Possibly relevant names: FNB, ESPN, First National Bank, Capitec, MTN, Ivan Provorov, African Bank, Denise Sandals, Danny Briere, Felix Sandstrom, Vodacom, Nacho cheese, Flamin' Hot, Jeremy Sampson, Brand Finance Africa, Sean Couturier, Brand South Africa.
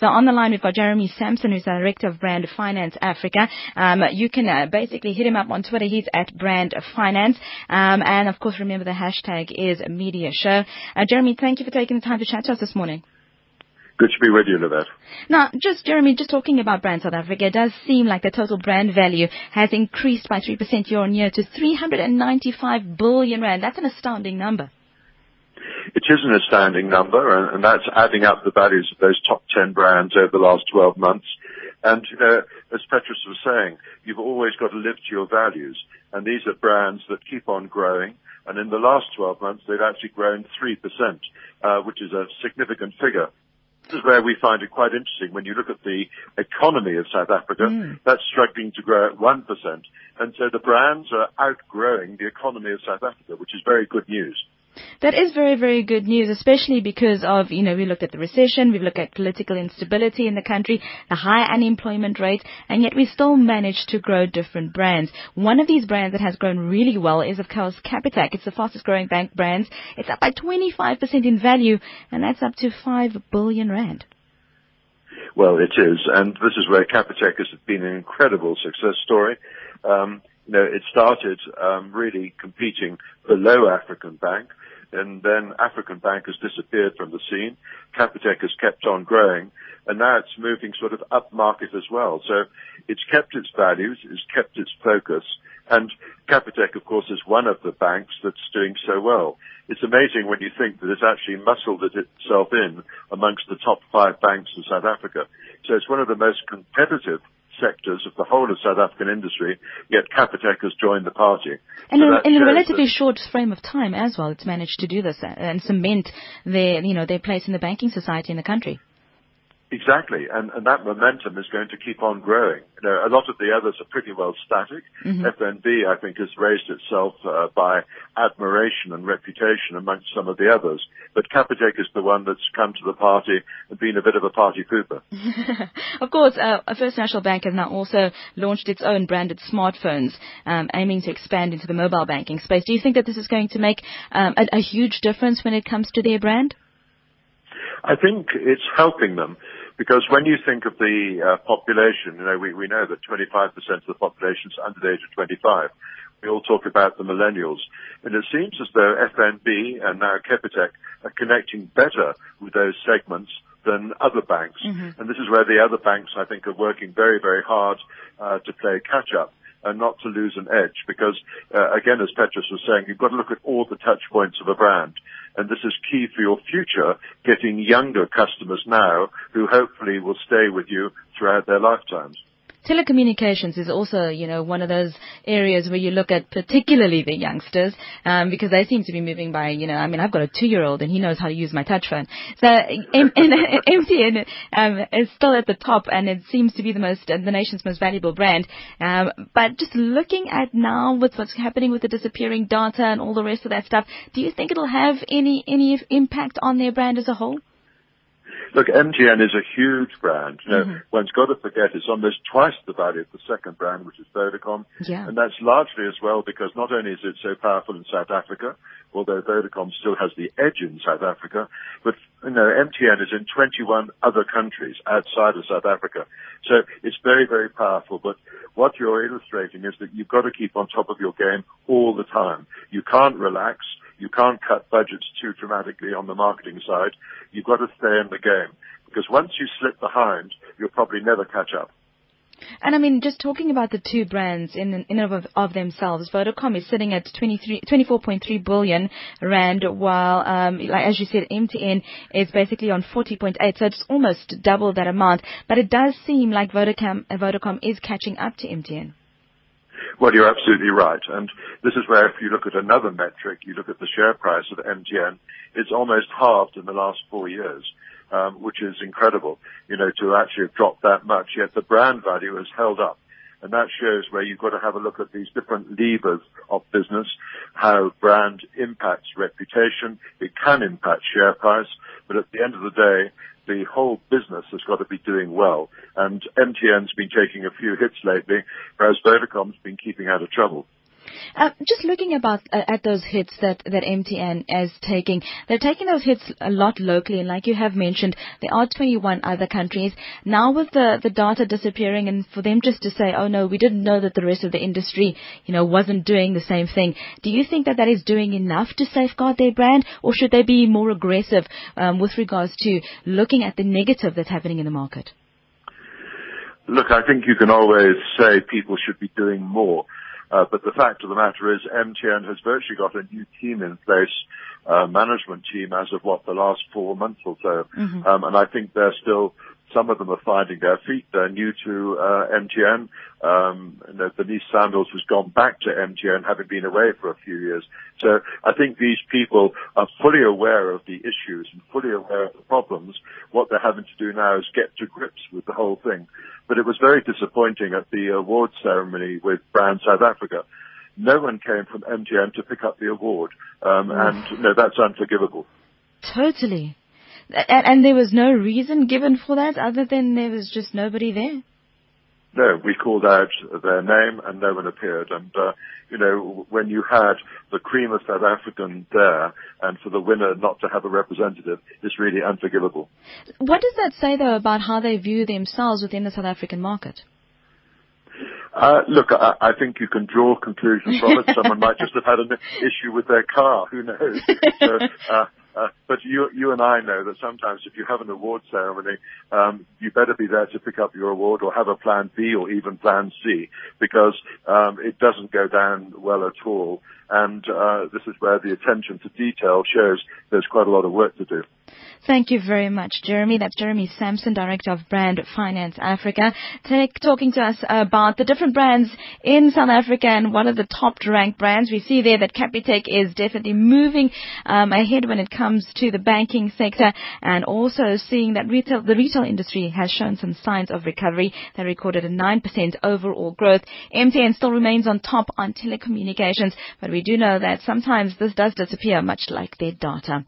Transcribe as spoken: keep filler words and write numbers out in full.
So on the line, we've got Jeremy Sampson, who's the Director of Brand Finance Africa. Um, you can uh, basically hit him up on Twitter. He's at Brand Finance. Um, and, of course, remember the hashtag is Media Show. Uh, Jeremy, thank you for taking the time to chat to us this morning. Good to be with you, Lynette. Now, just, Jeremy, just talking about Brand South Africa, it does seem like the total brand value has increased by three percent year-on-year to three hundred ninety-five billion rand. That's an astounding number. It is an astounding number, and that's adding up the values of those top ten brands over the last twelve months. And, you know, as Petrus was saying, you've always got to live to your values. And these are brands that keep on growing. And in the last twelve months, they've actually grown three percent, uh, which is a significant figure. This is where we find it quite interesting. When you look at the economy of South Africa, mm. that's struggling to grow at one percent. And so the brands are outgrowing the economy of South Africa, which is very good news. That is very, very good news, especially because of, you know, we looked at the recession, we've looked at political instability in the country, the high unemployment rate, and yet we still managed to grow different brands. One of these brands that has grown really well is, of course, Capitec. It's the fastest growing bank brands. It's up by twenty-five percent in value, and that's up to five billion rand. Well, it is, and this is where Capitec has been an incredible success story. Um, you know, it started um, really competing below African Bank, and then African Bank has disappeared from the scene. Capitec has kept on growing, and now it's moving sort of upmarket as well. So it's kept its values, it's kept its focus, and Capitec, of course, is one of the banks that's doing so well. It's amazing when you think that it's actually muscled itself in amongst the top five banks in South Africa. So it's one of the most competitive sectors of the whole of South African industry, yet Capitec has joined the party. And so in, in a relatively short frame of time as well, it's managed to do this and cement their, you know, their place in the banking society in the country. Exactly, and, and that momentum is going to keep on growing. You know, a lot of the others are pretty well static. Mm-hmm. F N B, I think, has raised itself uh, by admiration and reputation amongst some of the others. But Capitec is the one that's come to the party and been a bit of a party pooper. Of course, uh, First National Bank has now also launched its own branded smartphones, um, aiming to expand into the mobile banking space. Do you think that this is going to make um, a, a huge difference when it comes to their brand? I think it's helping them. Because when you think of the uh, population, you know, we, we know that twenty-five percent of the population is under the age of twenty-five. We all talk about the millennials. And it seems as though F N B and now Capitec are connecting better with those segments than other banks. Mm-hmm. And this is where the other banks, I think, are working very, very hard uh, to play catch-up and not to lose an edge. Because, uh, again, as Petrus was saying, you've got to look at all the touch points of a brand. And this is key for your future, getting younger customers now who hopefully will stay with you throughout their lifetimes. Telecommunications is also, you know, one of those areas where you look at particularly the youngsters, um, because they seem to be moving by, you know, I mean, I've got a two-year-old and he knows how to use my touch phone. So M- M- M T N um, is still at the top, and it seems to be the most, uh, the nation's most valuable brand. Um, but just looking at now with what's happening with the disappearing data and all the rest of that stuff, do you think it'll have any any impact on their brand as a whole? Look, M T N is a huge brand. You know, mm-hmm. One's got to forget it's almost twice the value of the second brand, which is Vodacom. Yeah. And that's largely as well because not only is it so powerful in South Africa, although Vodacom still has the edge in South Africa, but, you know, M T N is in twenty-one other countries outside of South Africa. So it's very, very powerful. But what you're illustrating is that you've got to keep on top of your game all the time. You can't relax. You can't cut budgets too dramatically on the marketing side. You've got to stay in the game, because once you slip behind, you'll probably never catch up. And I mean, just talking about the two brands in in of, of themselves, Vodacom is sitting at twenty-three, twenty-four point three billion rand, while, um, like as you said, M T N is basically on forty point eight, so it's almost double that amount. But it does seem like Vodacom, Vodacom is catching up to M T N. Well, you're absolutely right. And this is where if you look at another metric, you look at the share price of M T N, it's almost halved in the last four years, um, which is incredible, you know, to actually have dropped that much, yet the brand value has held up. And that shows where you've got to have a look at these different levers of business, how brand impacts reputation, it can impact share price, but at the end of the day, the whole business has got to be doing well. And M T N's been taking a few hits lately, whereas Vodacom's been keeping out of trouble. Uh, just looking about uh, at those hits that, that M T N is taking, they're taking those hits a lot locally, and like you have mentioned, there are twenty-one other countries. Now with the, the data disappearing, and for them just to say, oh no, we didn't know that the rest of the industry, you know, wasn't doing the same thing, do you think that that is doing enough to safeguard their brand, or should they be more aggressive um, with regards to looking at the negative that's happening in the market? Look, I think you can always say people should be doing more. Uh, but the fact of the matter is M T N has virtually got a new team in place, uh, management team, as of, what, the last four months or so. Mm-hmm. Um, and I think they're still, some of them are finding their feet. They're new to uh, M T N. Um, you know, Denise Sandals has gone back to M T N, having been away for a few years. So I think these people are fully aware of the issues and fully aware of the problems. What they're having to do now is get to grips with the whole thing. But it was very disappointing at the award ceremony with Brand South Africa. No one came from M T N to pick up the award. Um, and, you know, that's unforgivable. Totally. And there was no reason given for that other than there was just nobody there? No, we called out their name and no one appeared. And, uh, you know, when you had the cream of South African there and for the winner not to have a representative is really unforgivable. What does that say, though, about how they view themselves within the South African market? Uh, look, I, I think you can draw conclusions from it. Someone might just have had an issue with their car. Who knows? So, uh, Uh, but you, you and I know that sometimes if you have an award ceremony, um, you better be there to pick up your award or have a plan B or even plan C, because um, it doesn't go down well at all. And uh, this is where the attention to detail shows there's quite a lot of work to do. Thank you very much, Jeremy. That's Jeremy Sampson, Director of Brand Finance Africa, take, talking to us about the different brands in South Africa and one of the top-ranked brands. We see there that Capitec is definitely moving um, ahead when it comes to the banking sector, and also seeing that retail, the retail industry has shown some signs of recovery. They recorded a nine percent overall growth. M T N still remains on top on telecommunications, but we do know that sometimes this does disappear, much like their data.